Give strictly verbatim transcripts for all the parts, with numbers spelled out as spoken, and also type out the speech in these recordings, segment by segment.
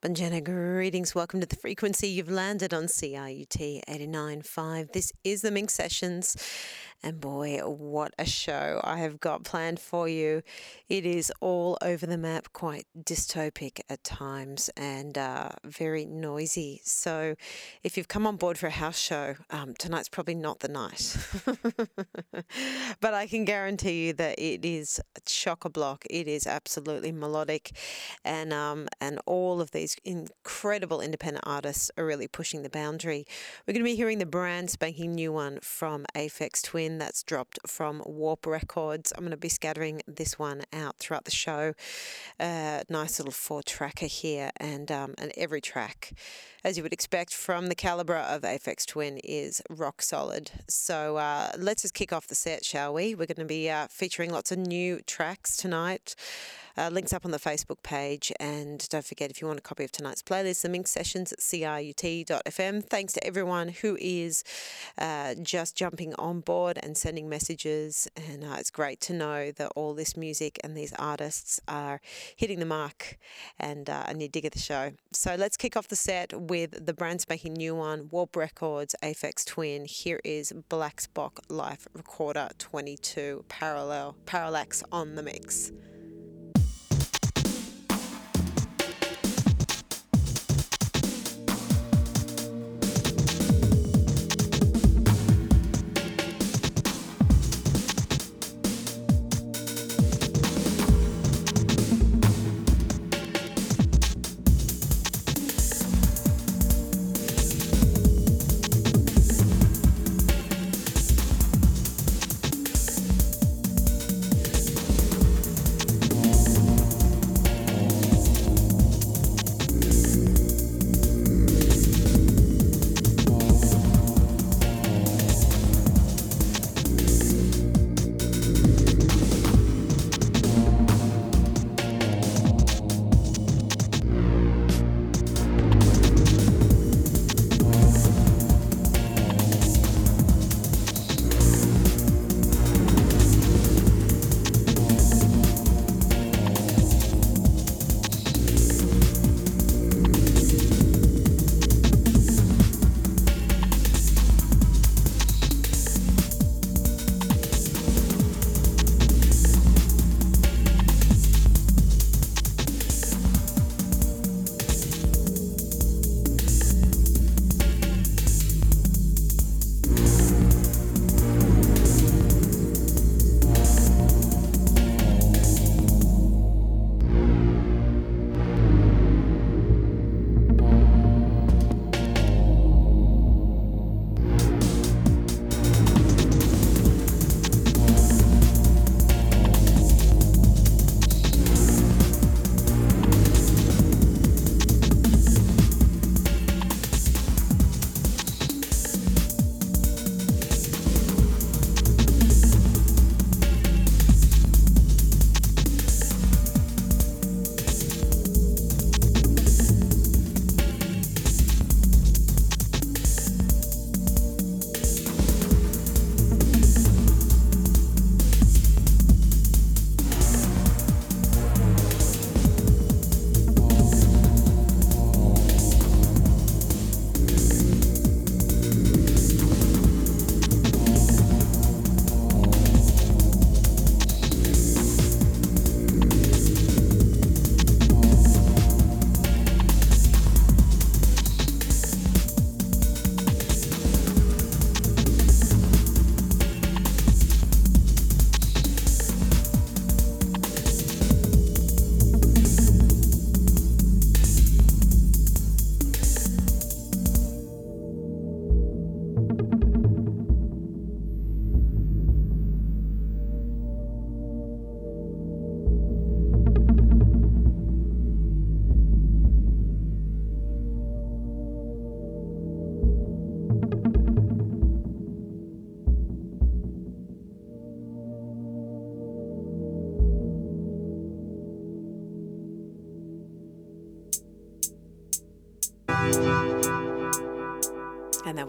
Banjana, greetings. Welcome to the frequency. You've landed on C I U T eighty-nine point five. This is the Minx Sessions. And boy, what a show I have got planned for you. It is all over the map, quite dystopic at times, and uh, very noisy. So if you've come on board for a house show, um, tonight's probably not the night. But I can guarantee you that it is chock-a-block. It is absolutely melodic. And, um, and all of these incredible independent artists are really pushing the boundary. We're going to be hearing the brand spanking new one from Aphex Twin. That's dropped from Warp Records. I'm going to be scattering this one out throughout the show. Uh, nice little four-tracker here, and um, and every track, as you would expect from the calibre of Aphex Twin, is rock solid. So uh, let's just kick off the set, shall we? We're going to be uh, featuring lots of new tracks tonight. Uh, links up on the Facebook page, and don't forget, if you want a copy of tonight's playlist, the Minx Sessions at C I U T dot F M. Thanks to everyone who is uh, just jumping on board and sending messages, and uh, it's great to know that all this music and these artists are hitting the mark, and uh, and you dig at the show. So let's kick off the set with the brand spanking new one, Warp Records, Aphex Twin. Here is Blackbox Life Recorder twenty-two Parallel Parallax on the mix.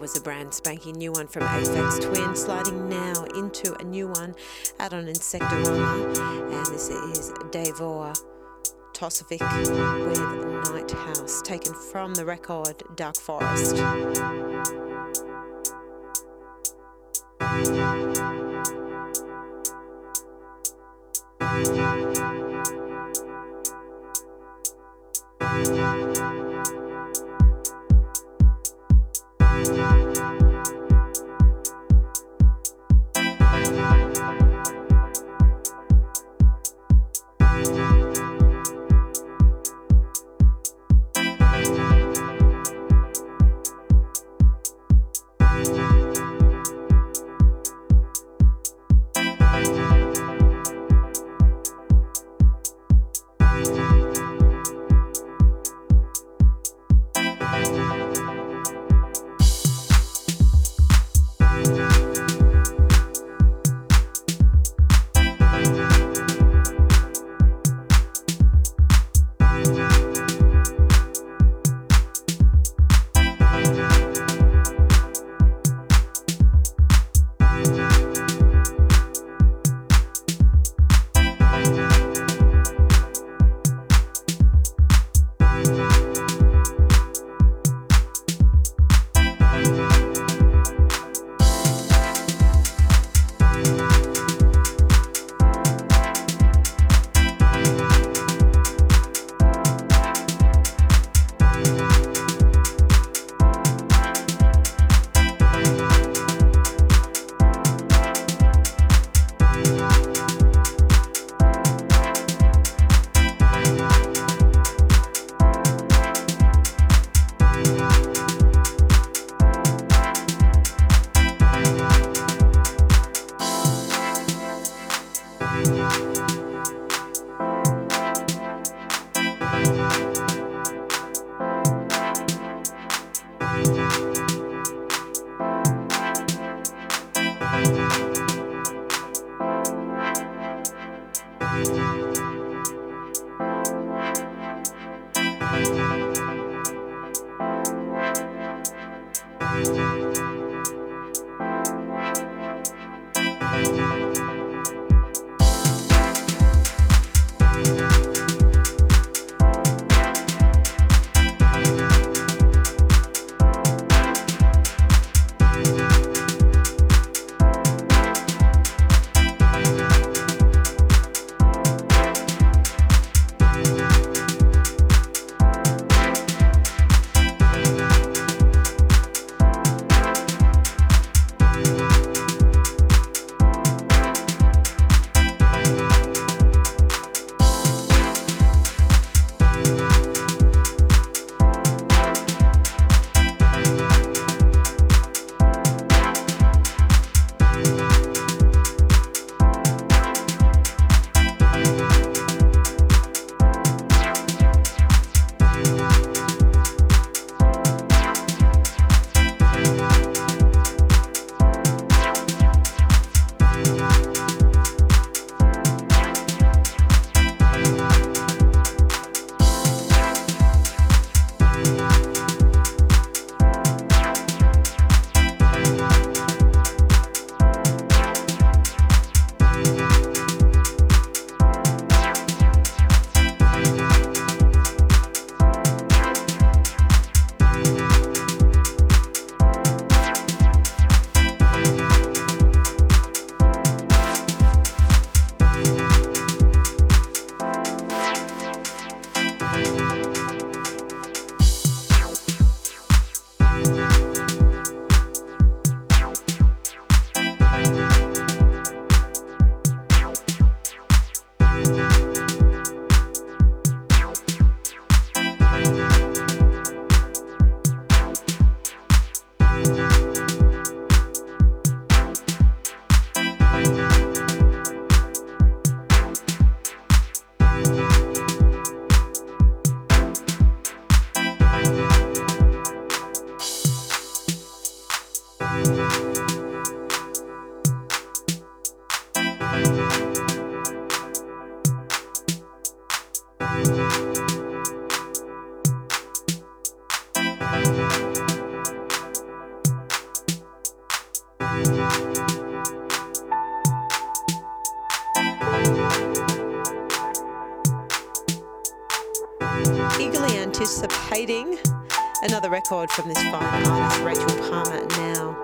Was a brand spanking new one from Aphex Twin, sliding now into a new one out on Insectoroma, and this is Davor Tosovic with Night House, taken from the record Dark Forest. reading another record from this fine artist, Rachel Palmer, now,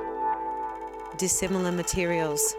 Dissimilar Materials.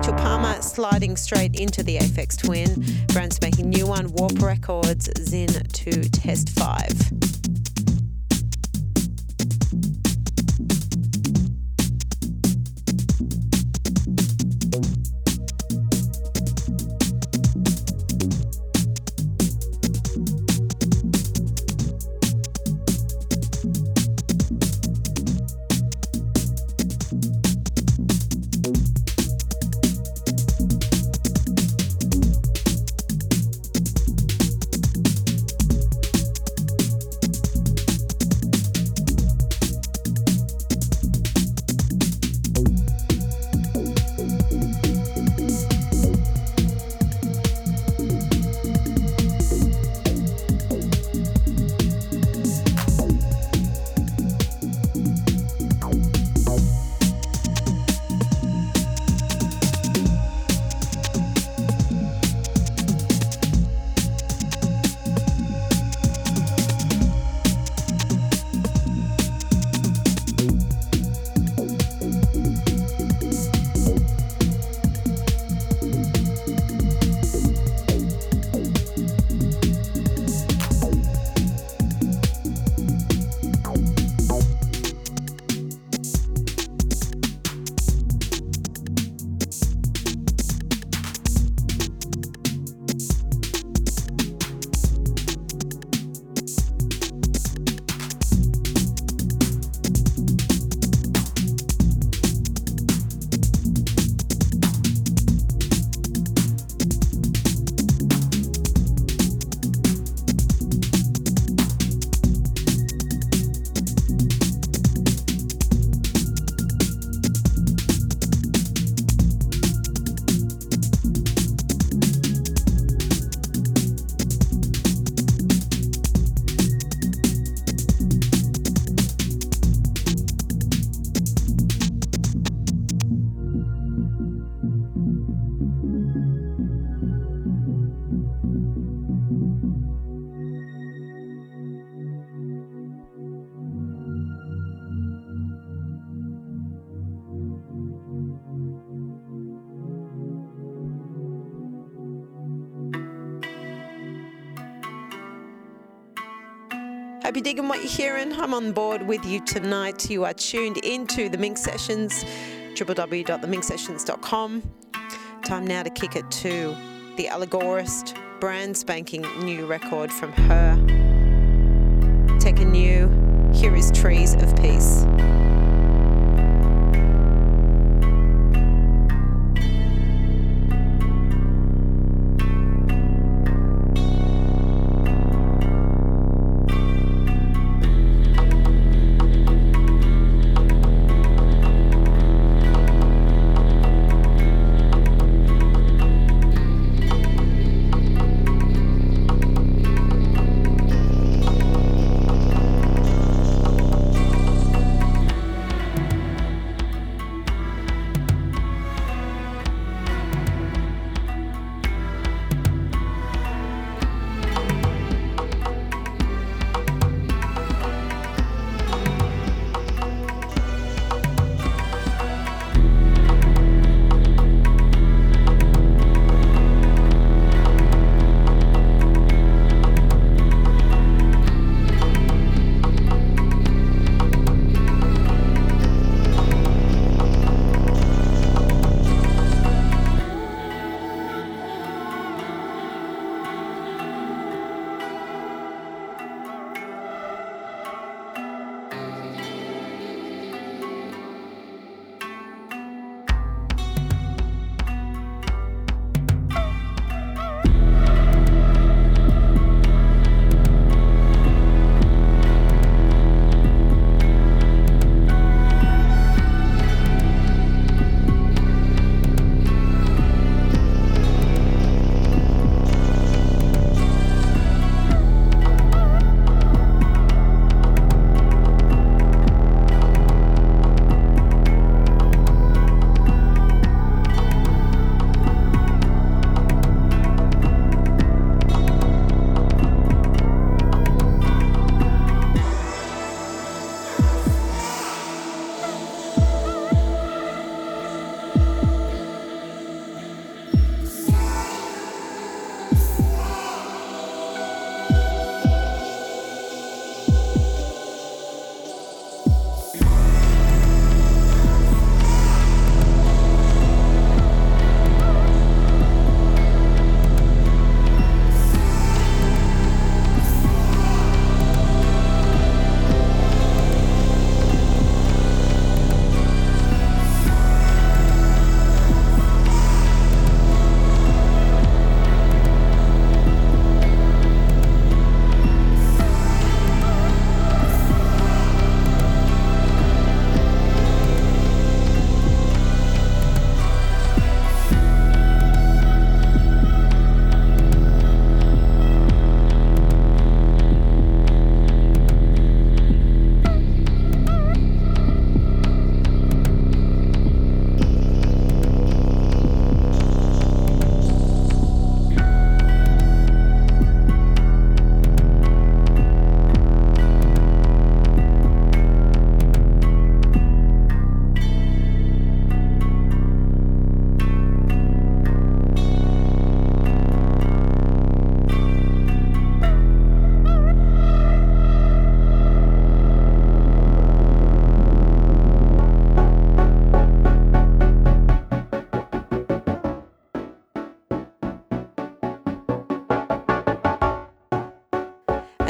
Rachel Palmer sliding straight into the Aphex Twin. Brand's making new one, Warp Records, zin two test five. Hope you're digging what you're hearing. I'm on board with you tonight. You are tuned into the Minx Sessions, w w w dot the minx sessions dot com. Time now to kick it to The Allegorist, brand spanking new record from her. Taking new, here is Trees of Peace.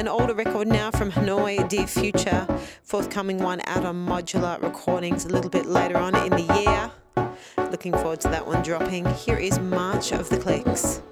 an older record now from Hanoi, Dear Future, forthcoming one out on Modular Recordings a little bit later on in the year. Looking forward to that one dropping. Here is March of the Clicks.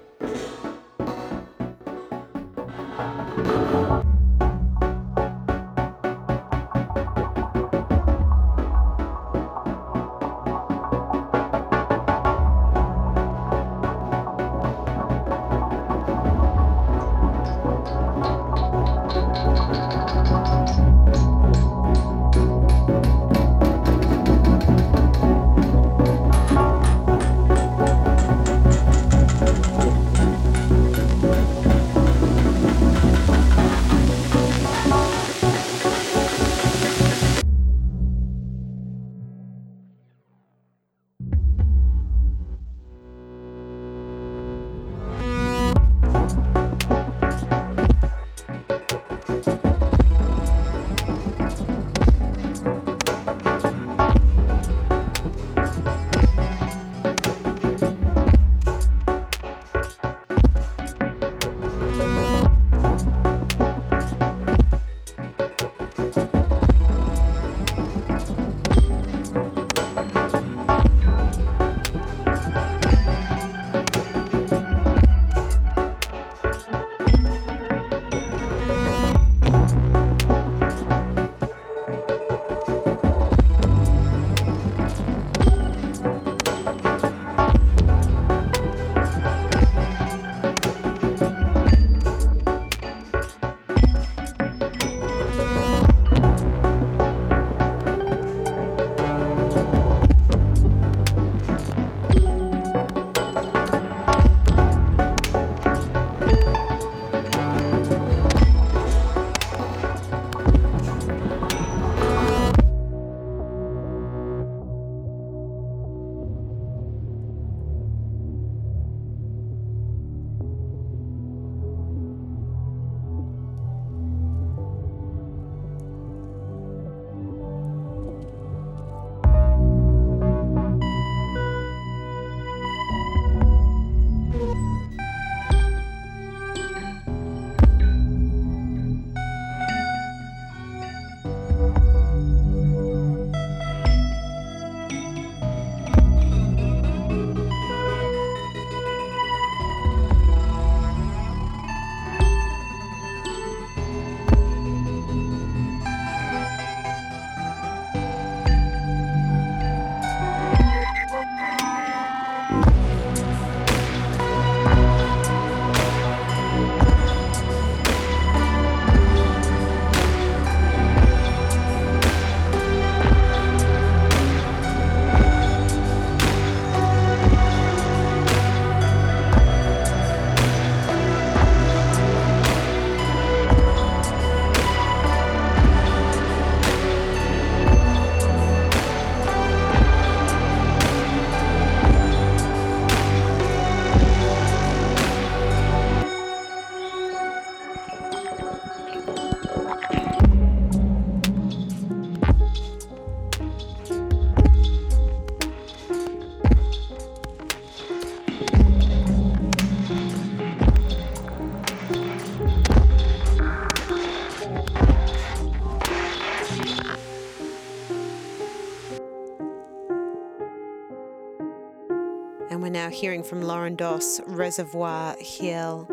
Hearing from Lauren Doss, Reservoir Hill,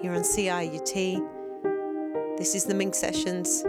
here on C I U T. This is the Minx Sessions.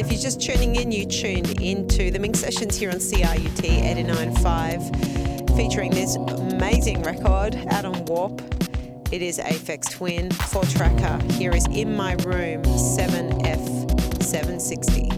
everyone. If you're just tuning in, you tuned into the Minx Sessions here on C I U T eighty-nine point five, featuring this amazing record out on Warp. It is Aphex Twin, four-tracker. Here is In My Room seven F seven sixty.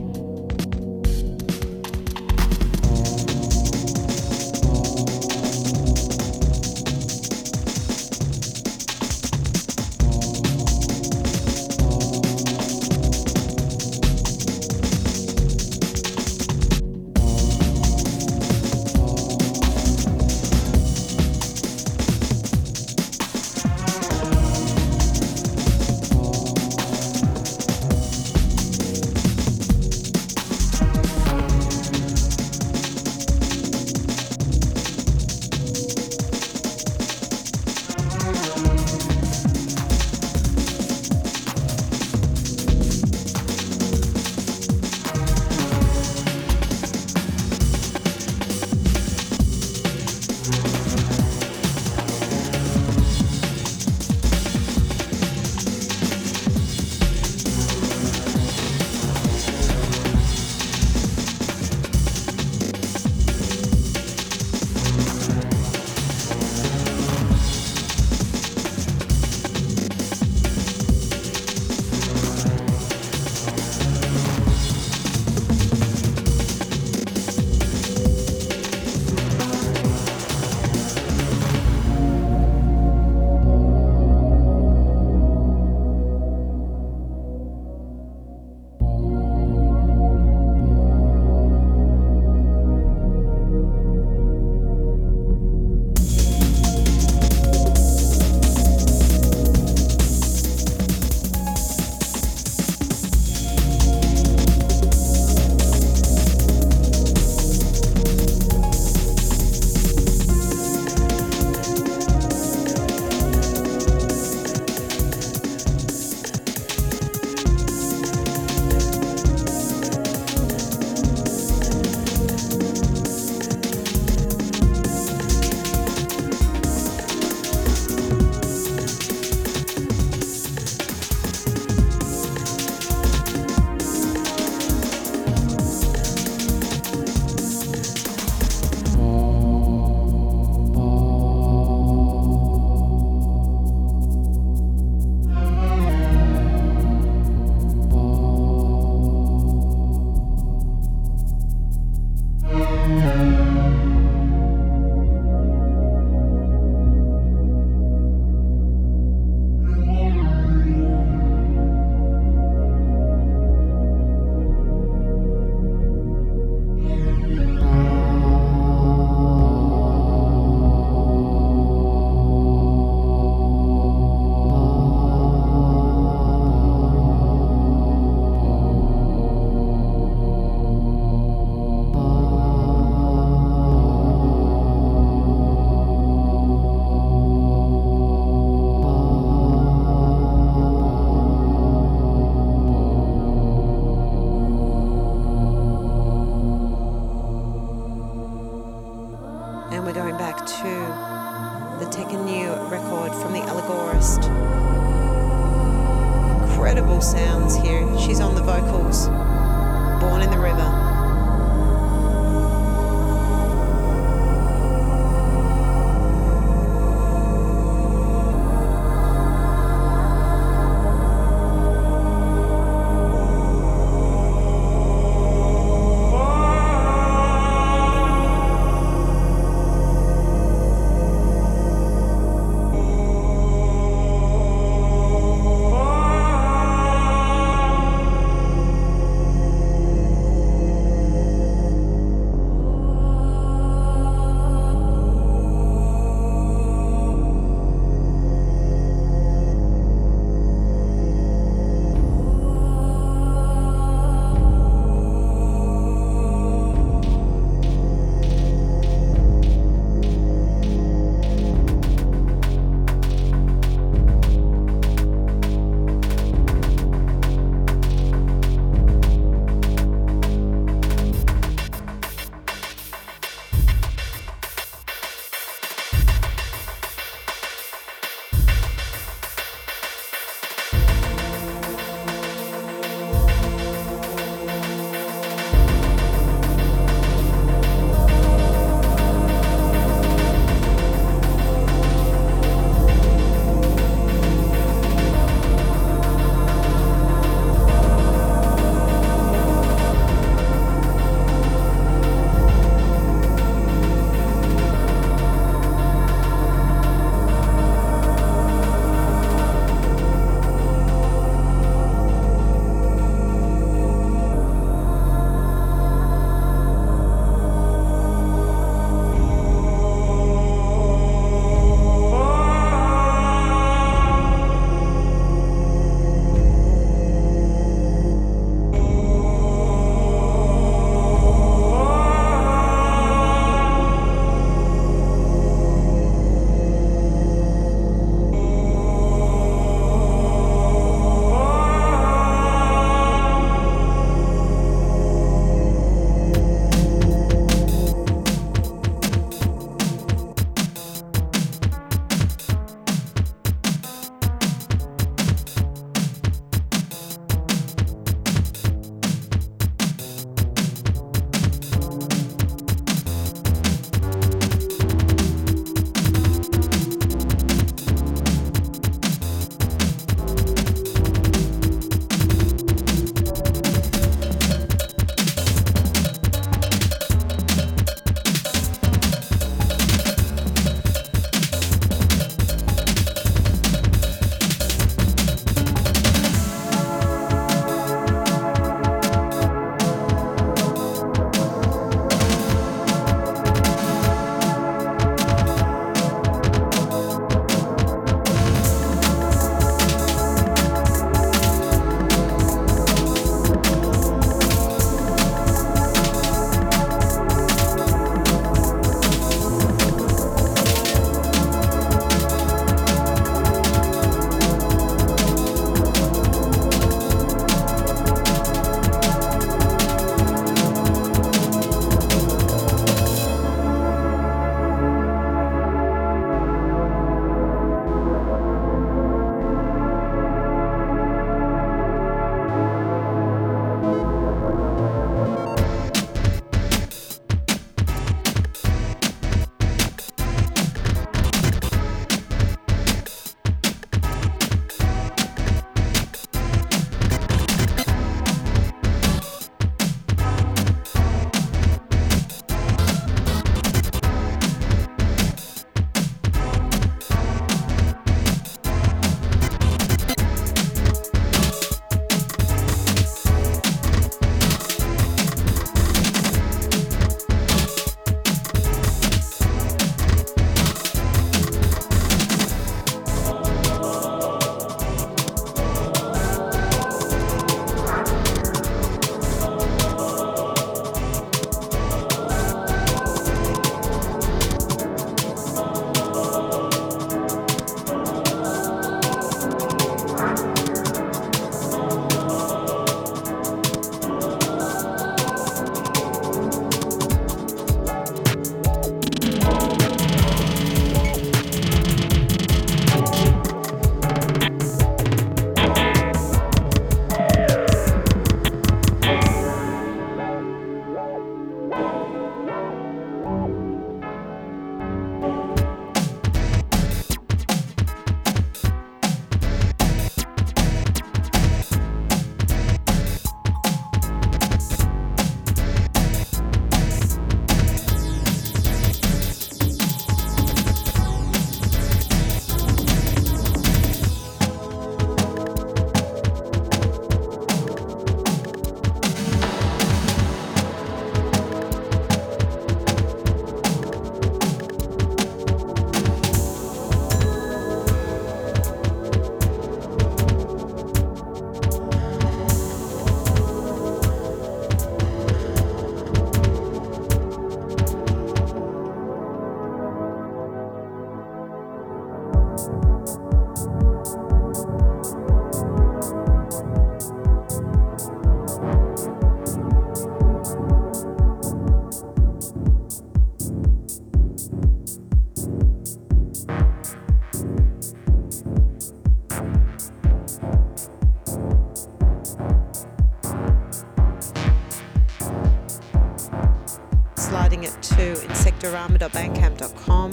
uploading it to Insectorama dot bandcamp dot com.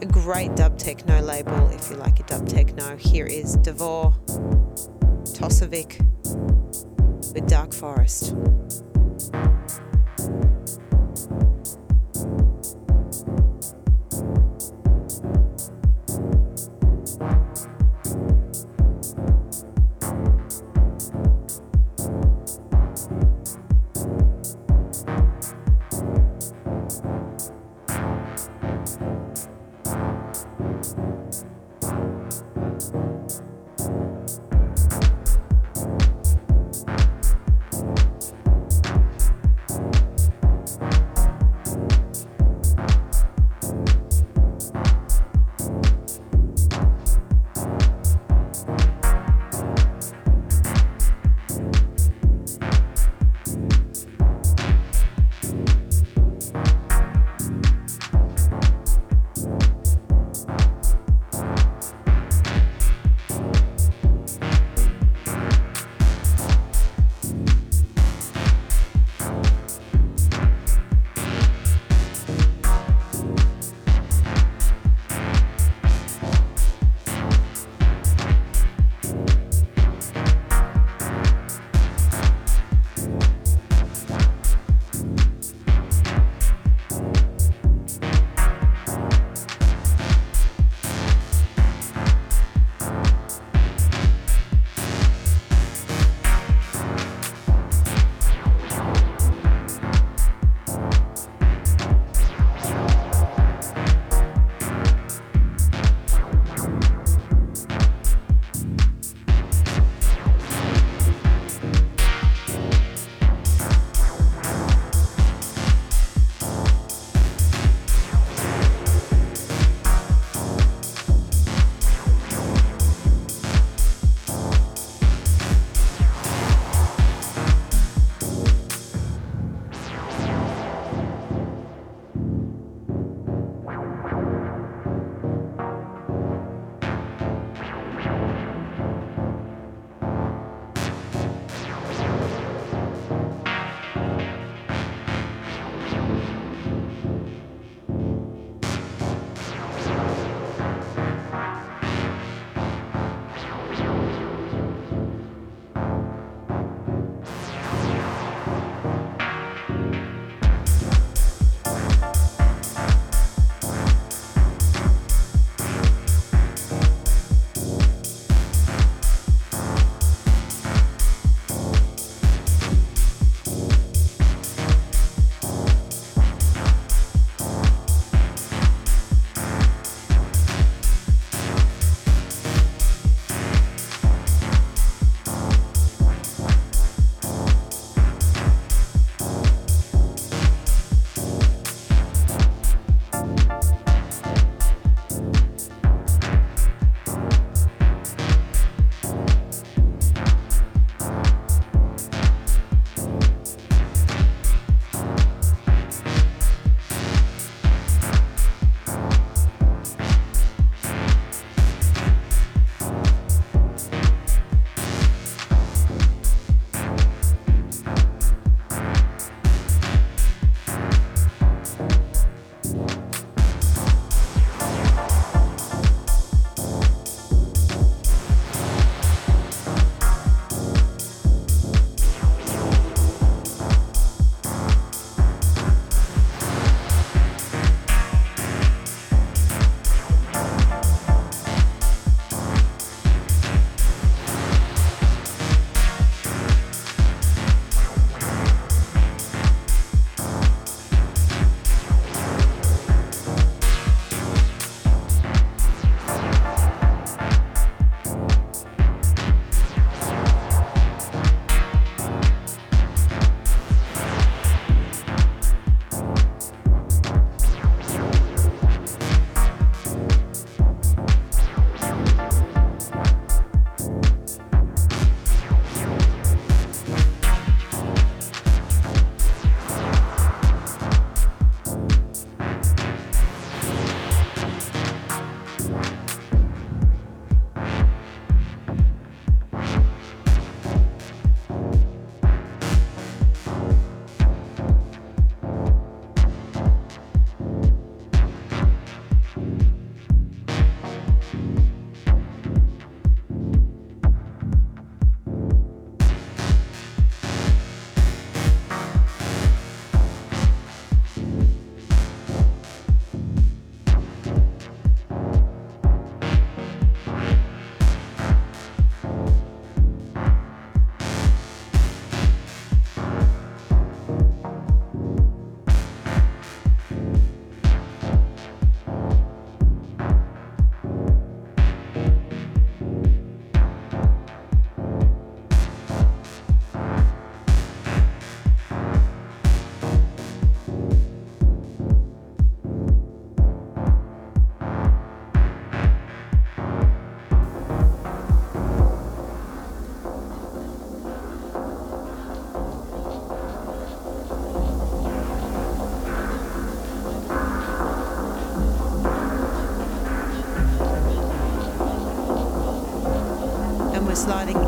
A great dub techno label if you like your dub techno. Here is Davor Tosovic with Dark Forest.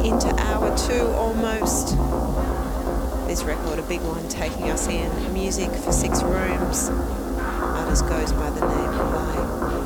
into hour two almost. This record, a big one, taking us in. Music for six rooms. Artist goes by the name of Lai.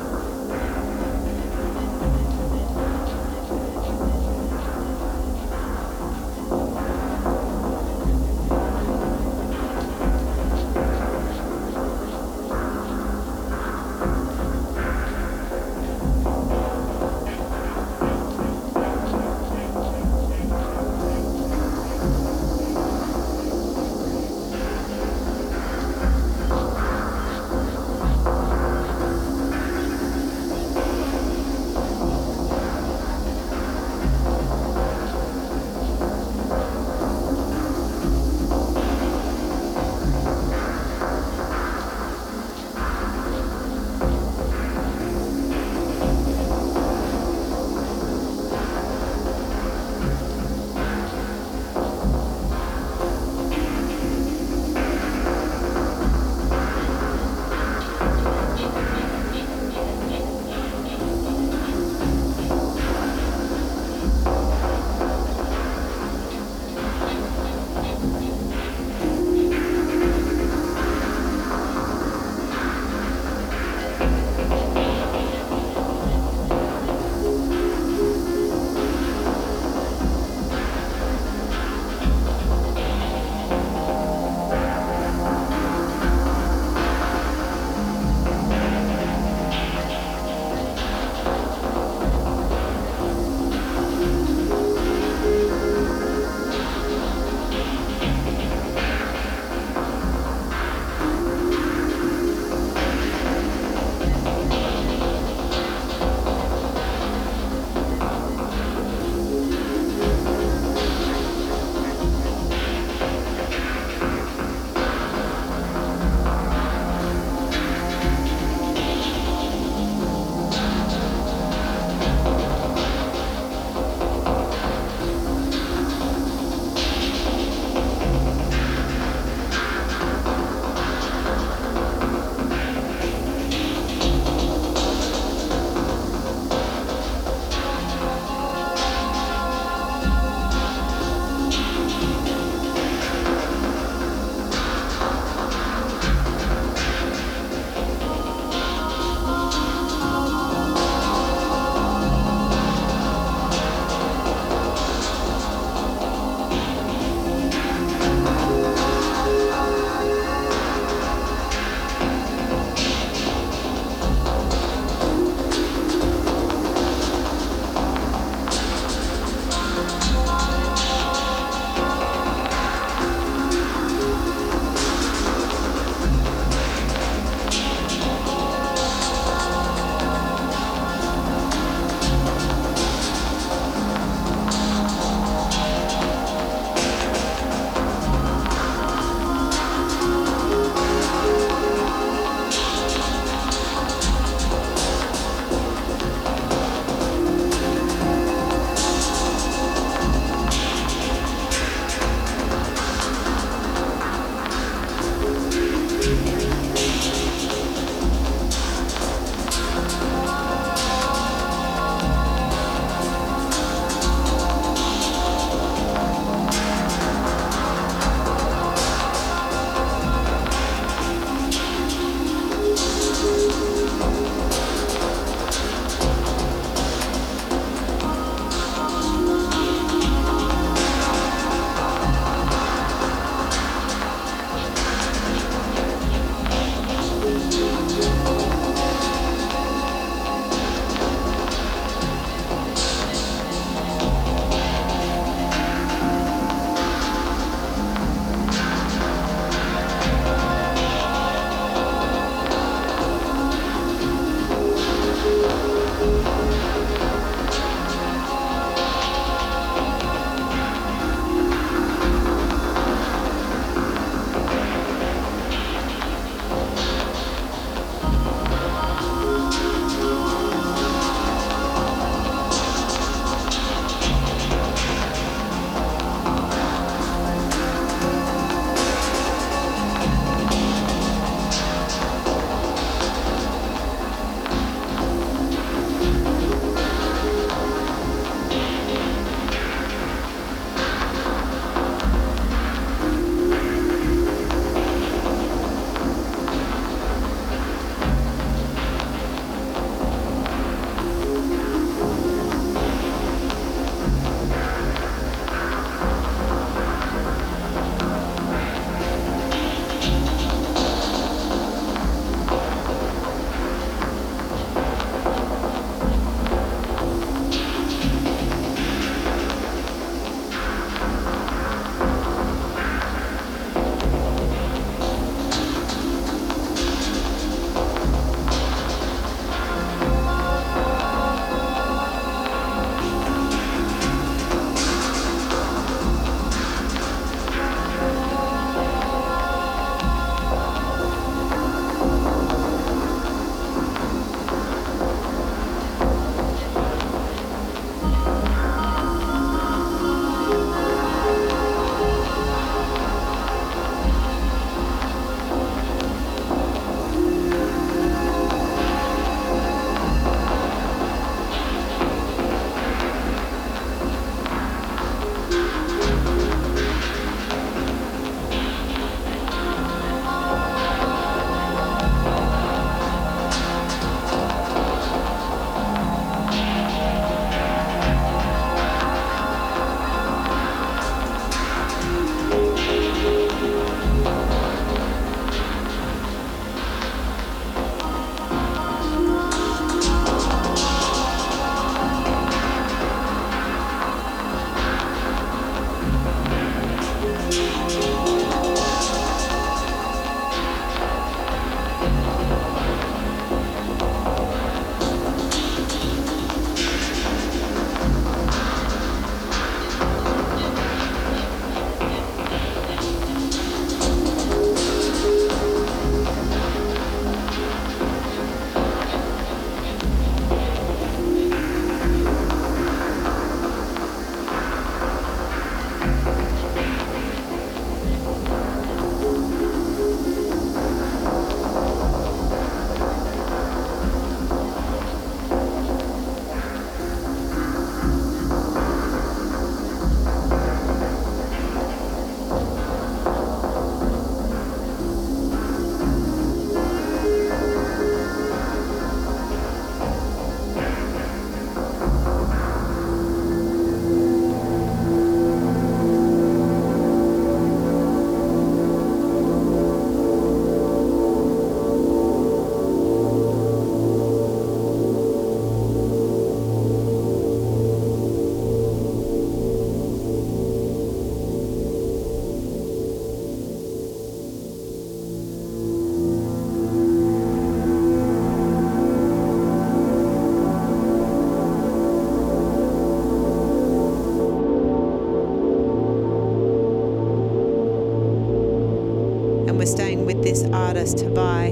we're staying with this artist, Habai.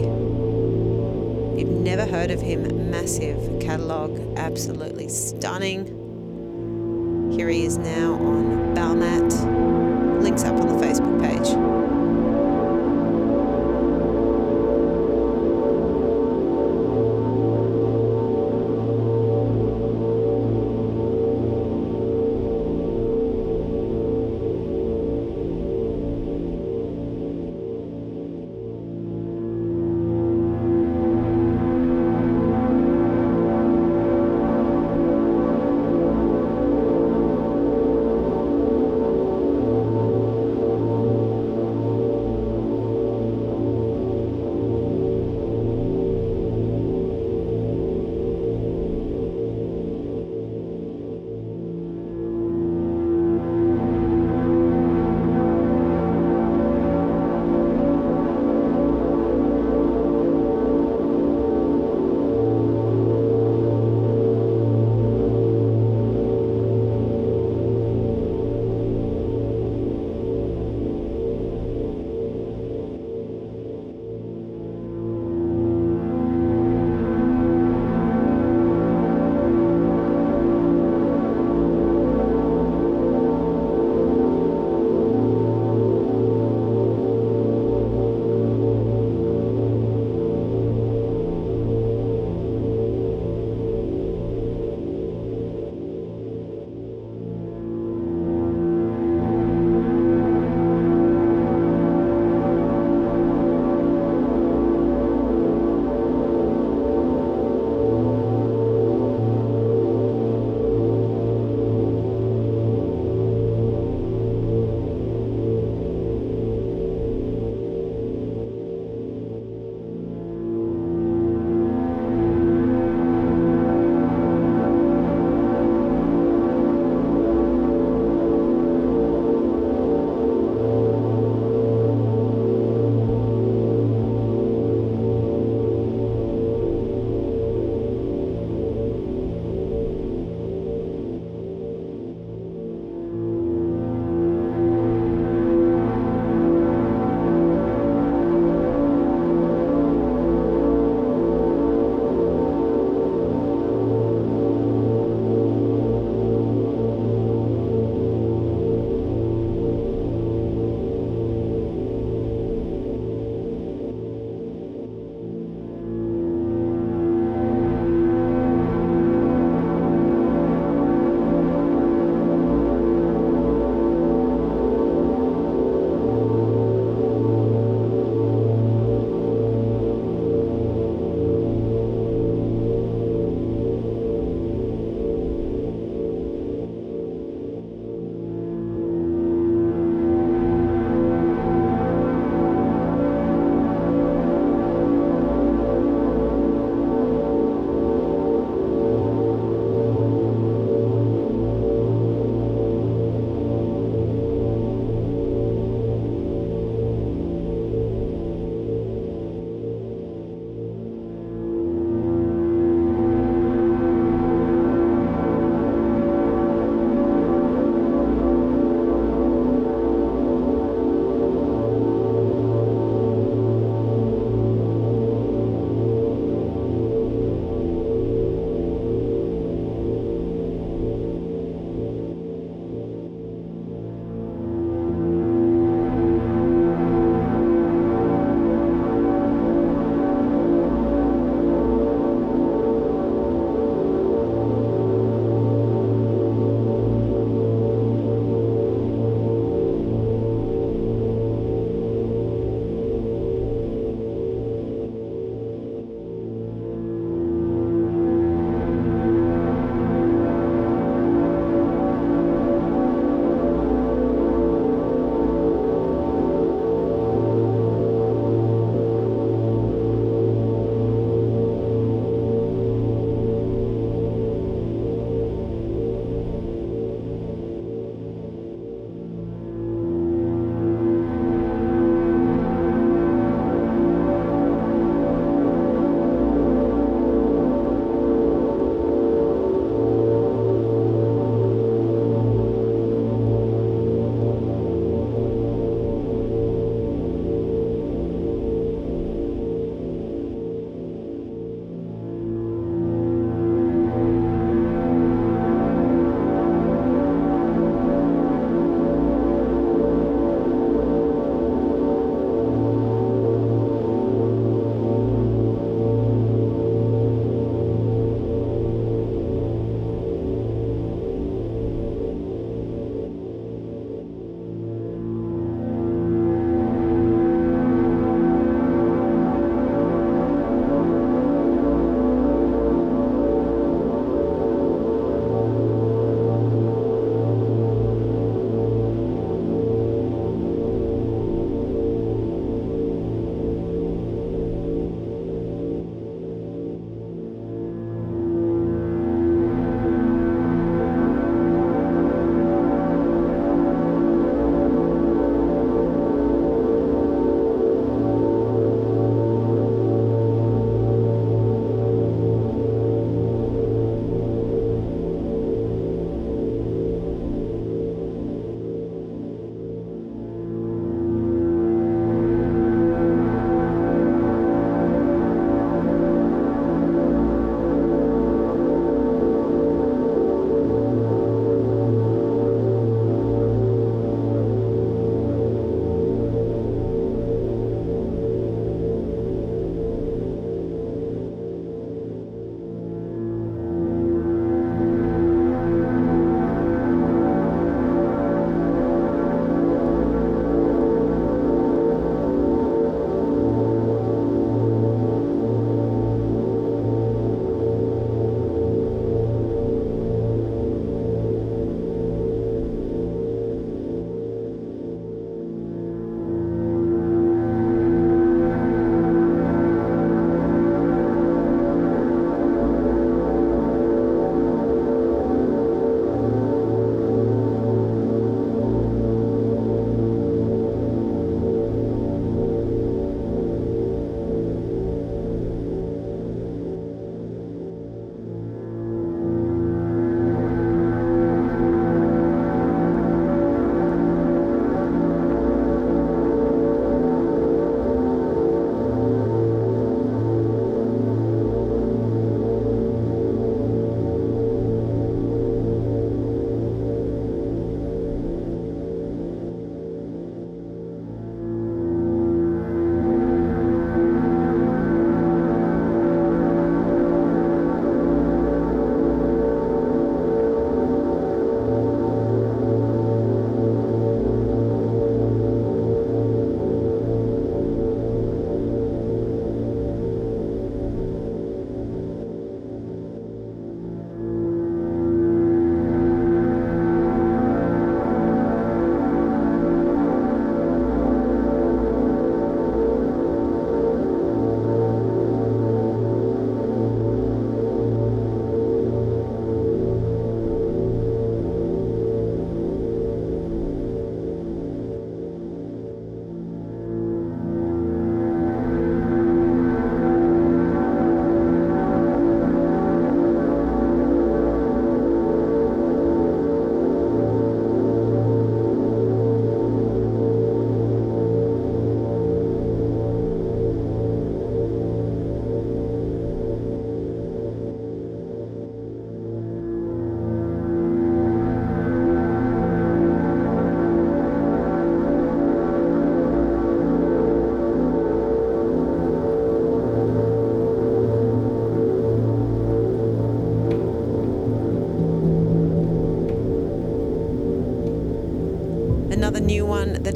If you've never heard of him, massive catalogue, absolutely stunning. Here he is now on Balmat. Links up on the Facebook page.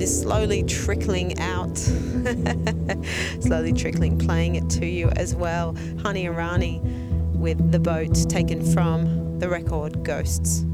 this slowly trickling out, slowly trickling, playing it to you as well. Honey Irani with The Boat, taken from the record Ghosts.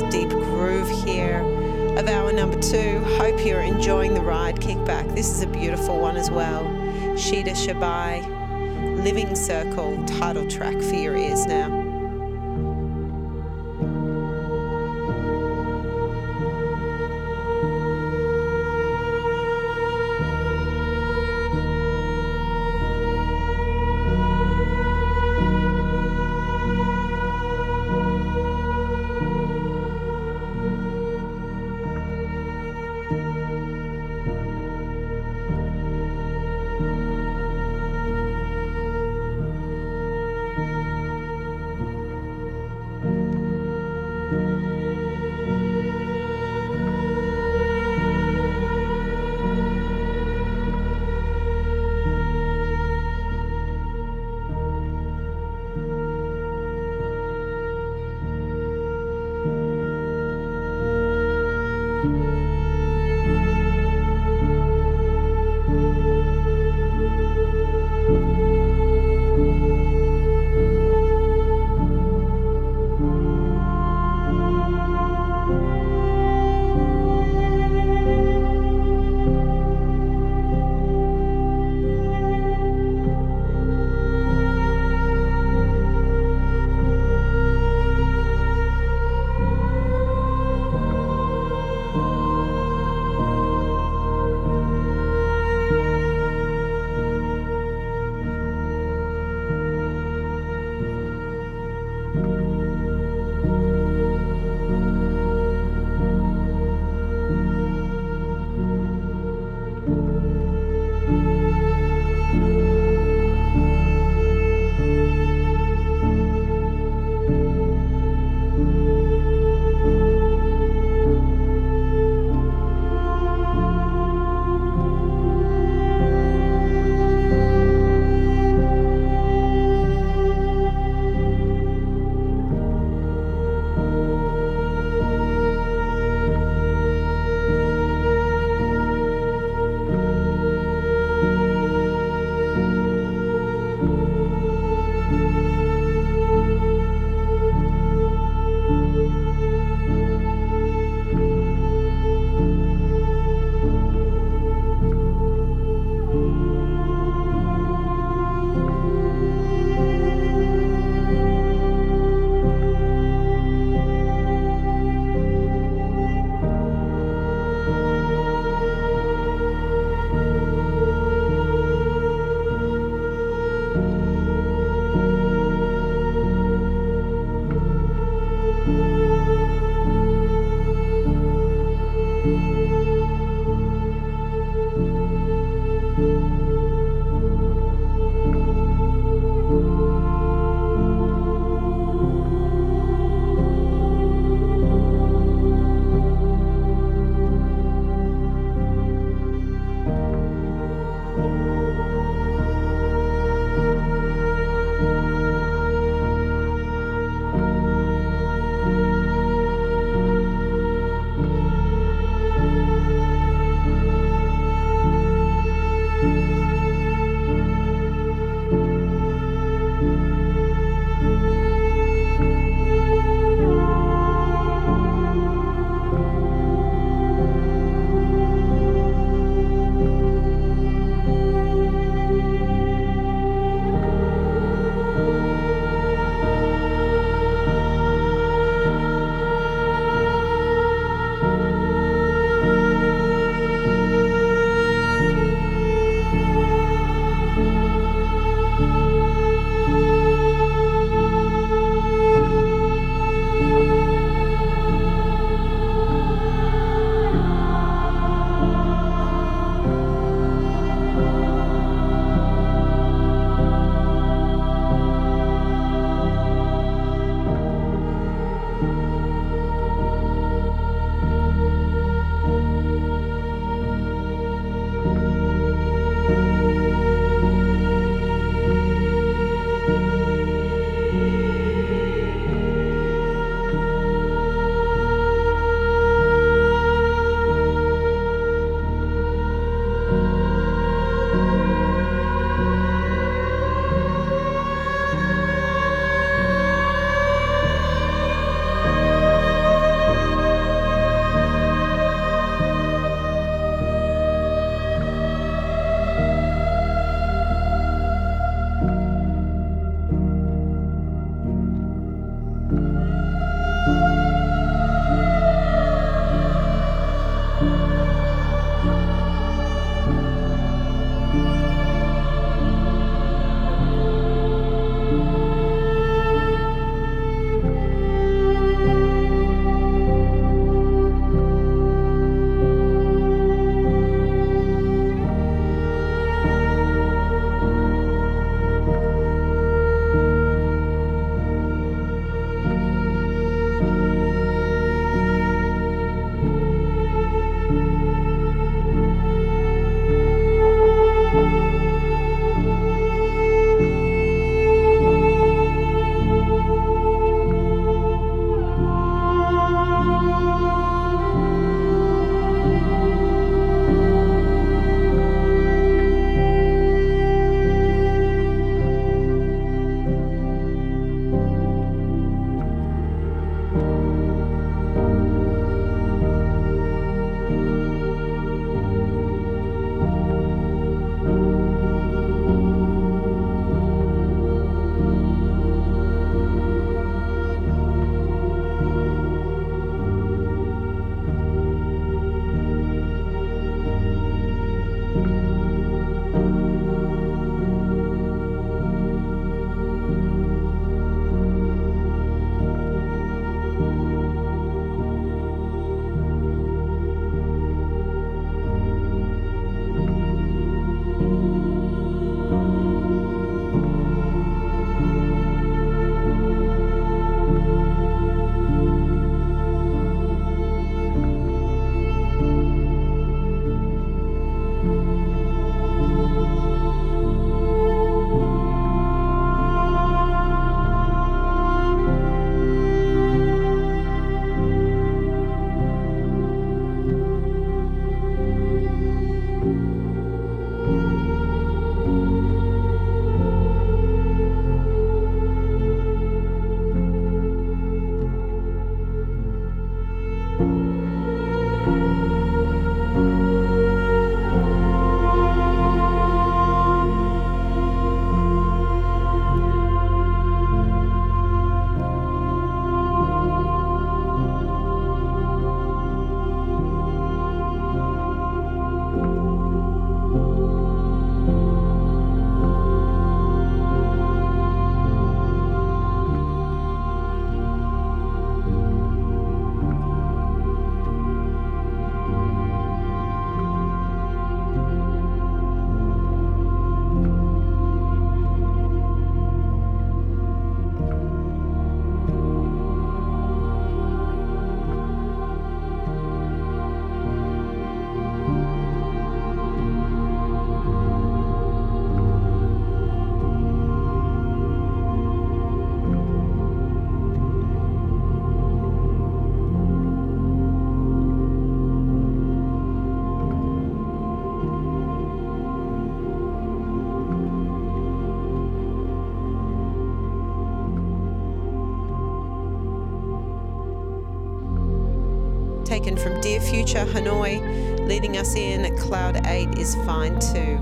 nice deep groove here of hour number two. Hope you're enjoying the ride. Kick back. This is a beautiful one as well. Shida Shabai, Living Circle, title track for your ears now. taken from Dear Future, Hanoi, leading us in at Cloud eight is Fine Too.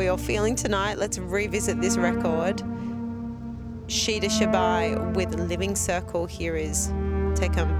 You're feeling tonight, let's revisit this record. Shida Shabai with Living Circle. Here is Take 'em.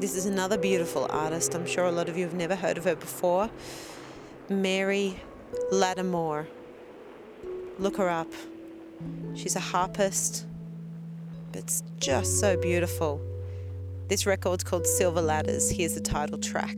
This is another beautiful artist. I'm sure a lot of you have never heard of her before. Mary Lattimore. Look her up. She's a harpist. It's just so beautiful. This record's called Silver Ladders. Here's the title track.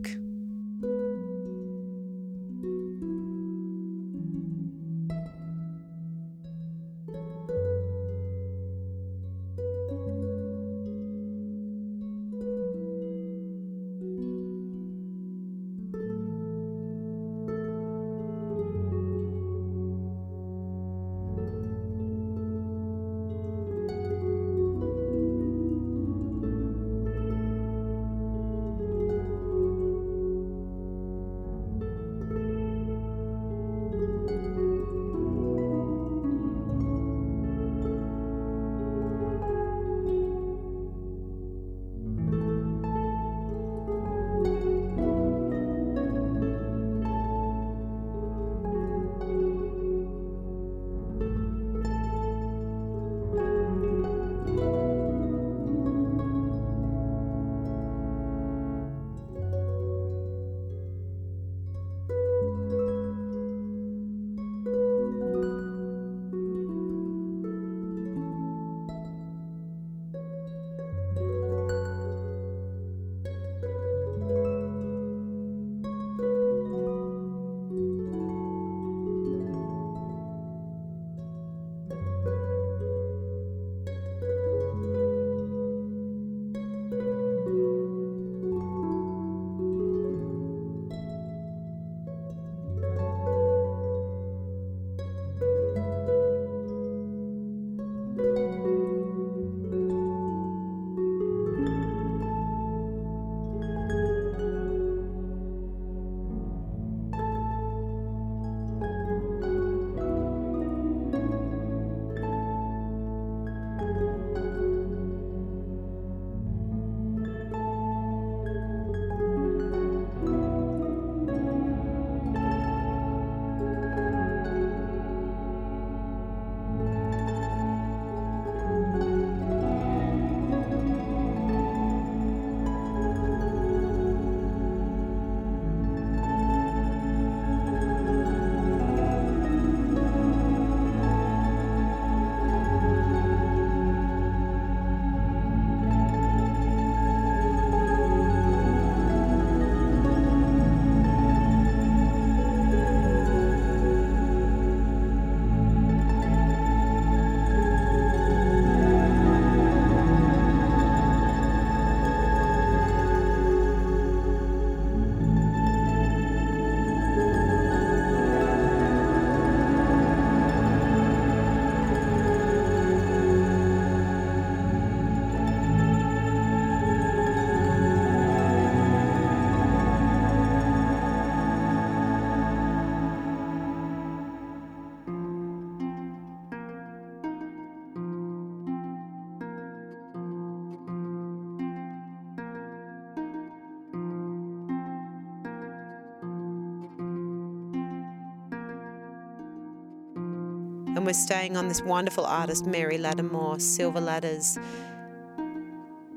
And we're staying on this wonderful artist, Mary Lattimore, Silver Ladders.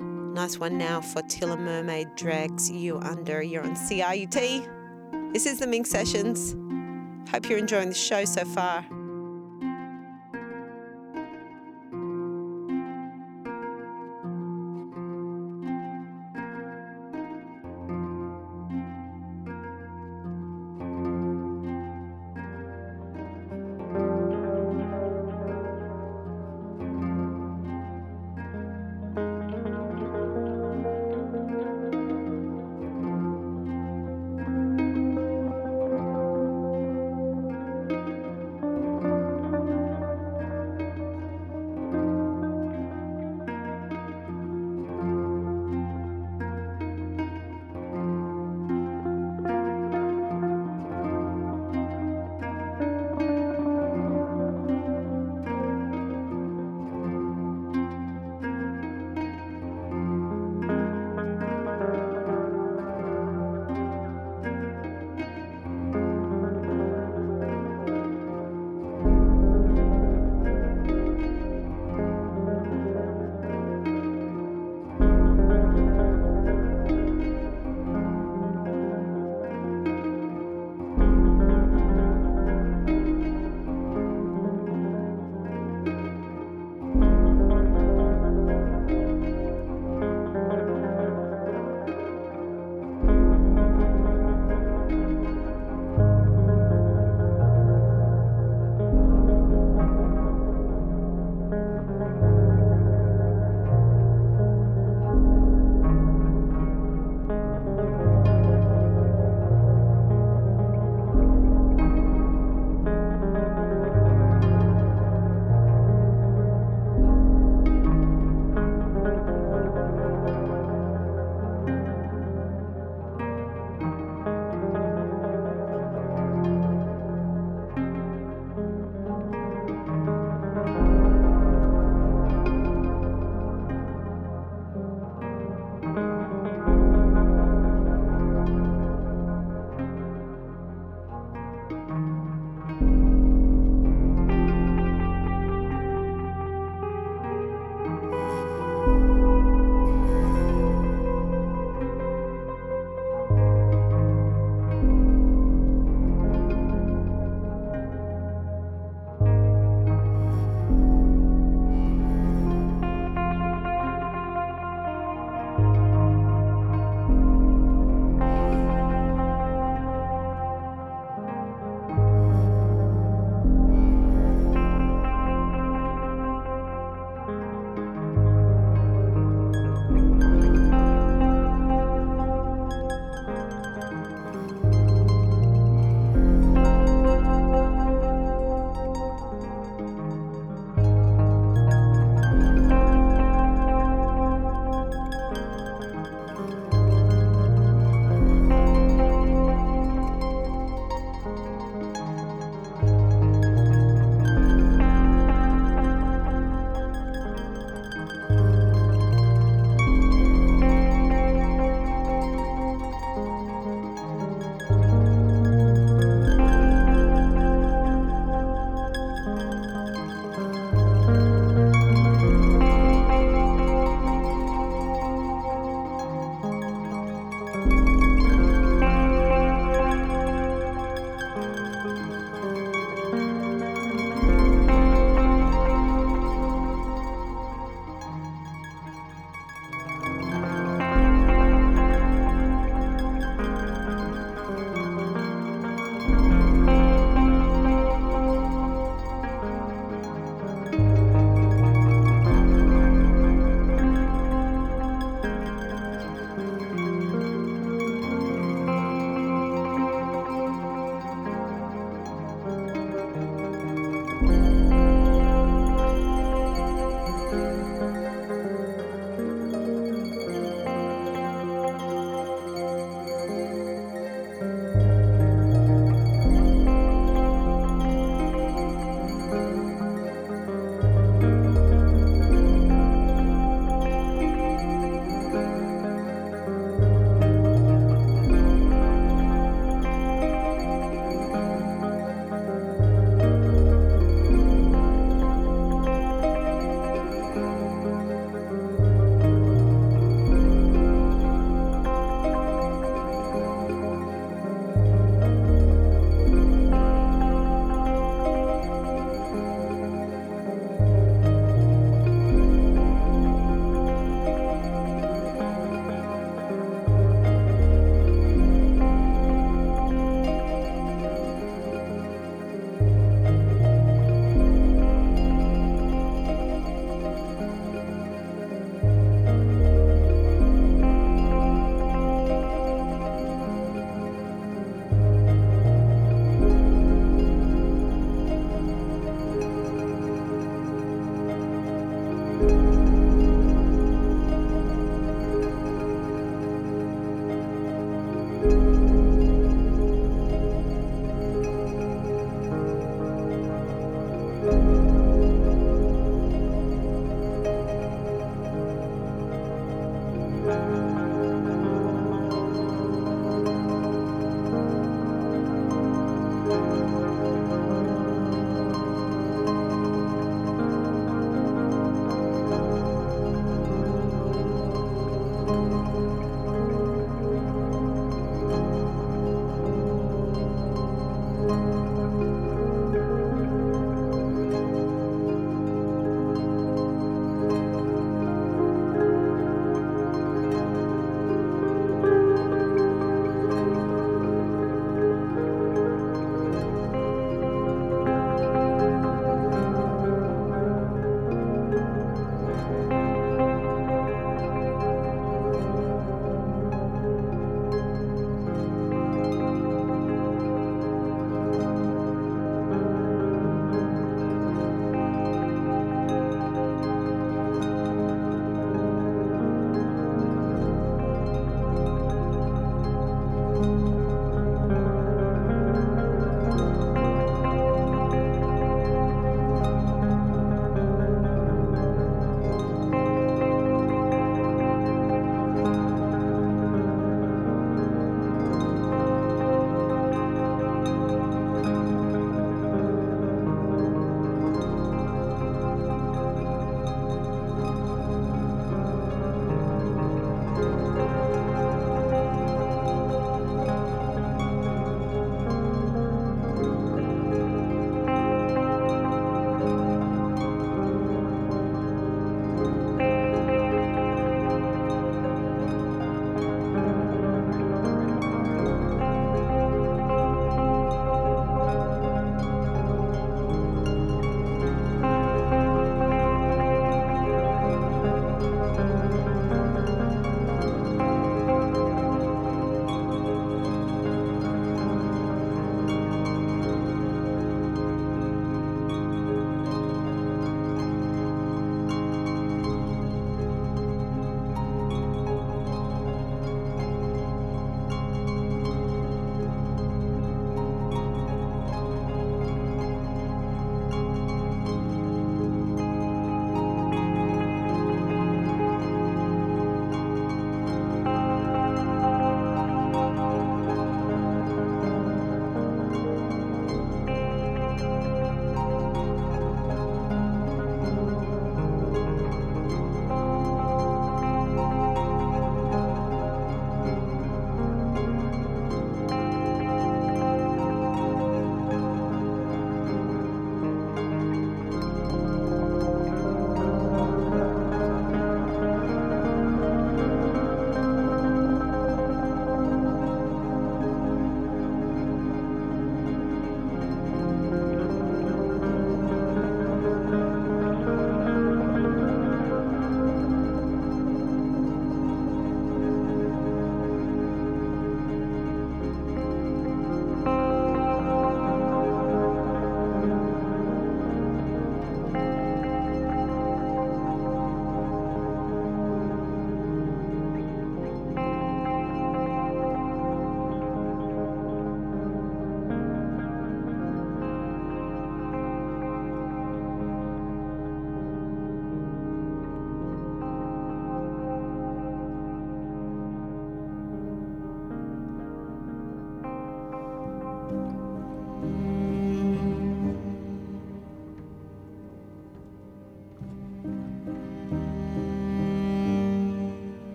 Nice one now for Tilla Mermaid Drags You Under. You're on C I U T. This is the Minx Sessions. Hope you're enjoying the show so far.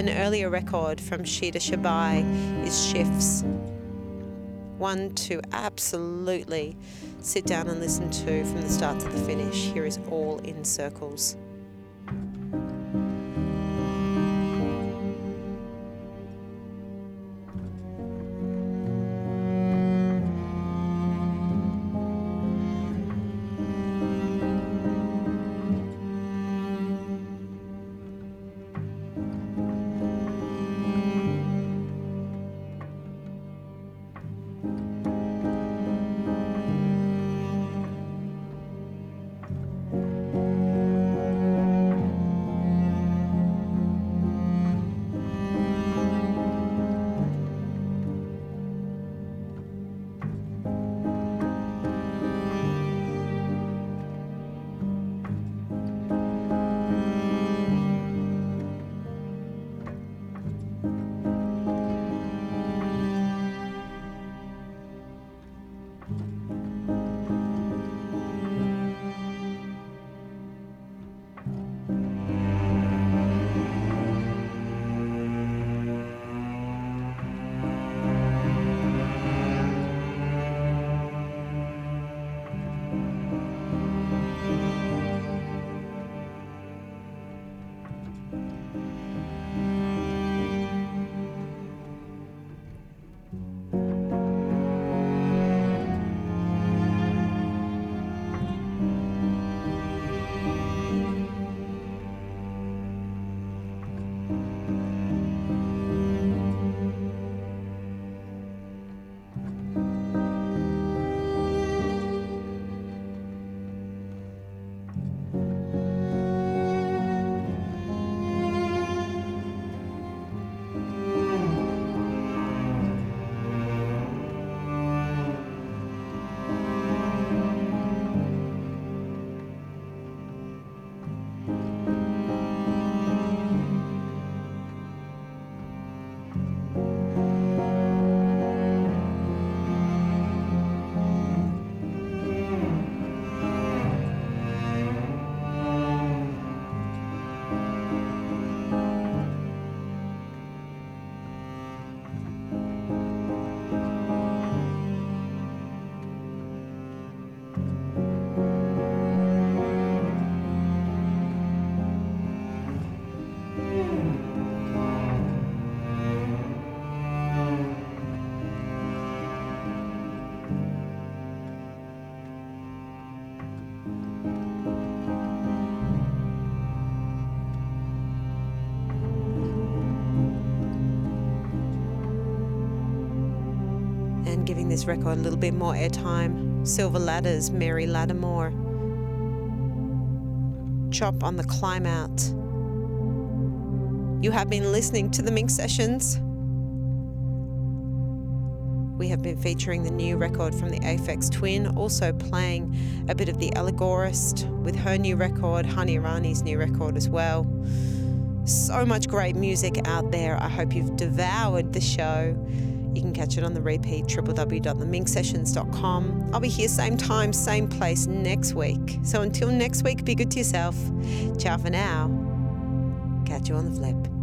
An earlier record from Shida Shabai is Shifts. One to absolutely sit down and listen to from the start to the finish. Here is All in Circles. Giving this record a little bit more airtime. Silver Ladders, Mary Lattimore. Chop on the Climb Out. You have been listening to the Minx Sessions. We have been featuring the new record from the Aphex Twin, also playing a bit of The Allegorist with her new record, Honey Irani's new record as well. So much great music out there. I hope you've devoured the show. You can catch it on the repeat, w w w dot the minx sessions dot com. I'll be here same time, same place next week. So until next week, be good to yourself. Ciao for now. Catch you on the flip.